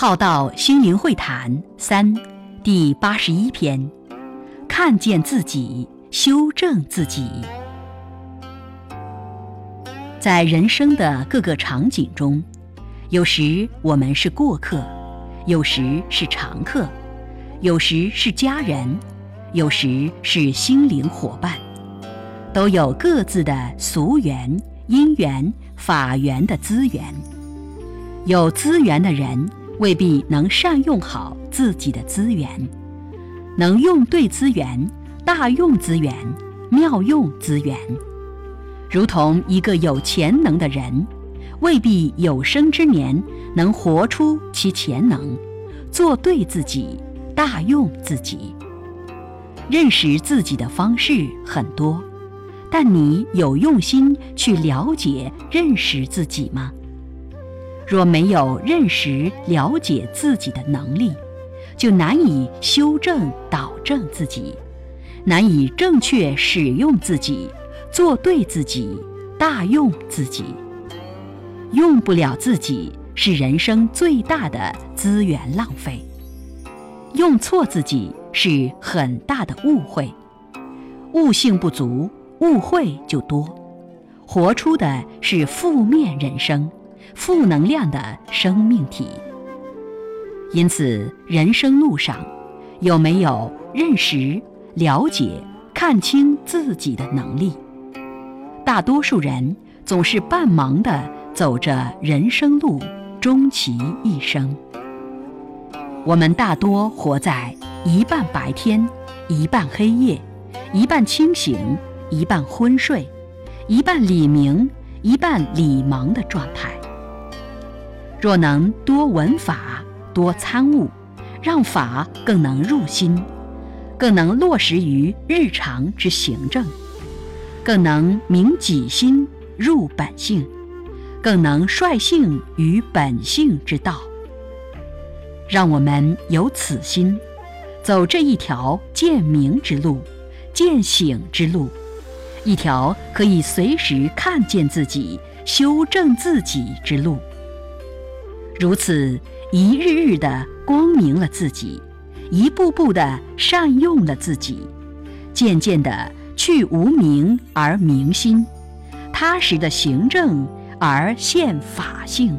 浩道心灵会谈3第81篇，看见自己，修正自己。在人生的各个场景中，有时我们是过客，有时是常客，有时是家人，有时是心灵伙伴，都有各自的俗缘、因缘、法缘的资源。有资源的人未必能善用好自己的资源，能用对资源，大用资源，妙用资源。如同一个有潜能的人，未必有生之年能活出其潜能，做对自己，大用自己。认识自己的方式很多，但你有用心去了解、认识自己吗？若没有认识、了解自己的能力，就难以修正、导正自己，难以正确使用自己，做对自己，大用自己。用不了自己是人生最大的资源浪费，用错自己是很大的误会，悟性不足，误会就多，活出的是负面人生，负能量的生命体。因此，人生路上有没有认识、了解、看清自己的能力？大多数人总是半盲地走着人生路，终其一生。我们大多活在一半白天，一半黑夜，一半清醒，一半昏睡，一半理明，一半理盲的状态。若能多闻法，多参悟，让法更能入心，更能落实于日常之行政，更能明己心，入本性，更能率性于本性之道。让我们有此心，走这一条见明之路，见醒之路，一条可以随时看见自己、修正自己之路。如此一日日地光明了自己，一步步地善用了自己，渐渐地去无明而明心，踏实地行正而现法性。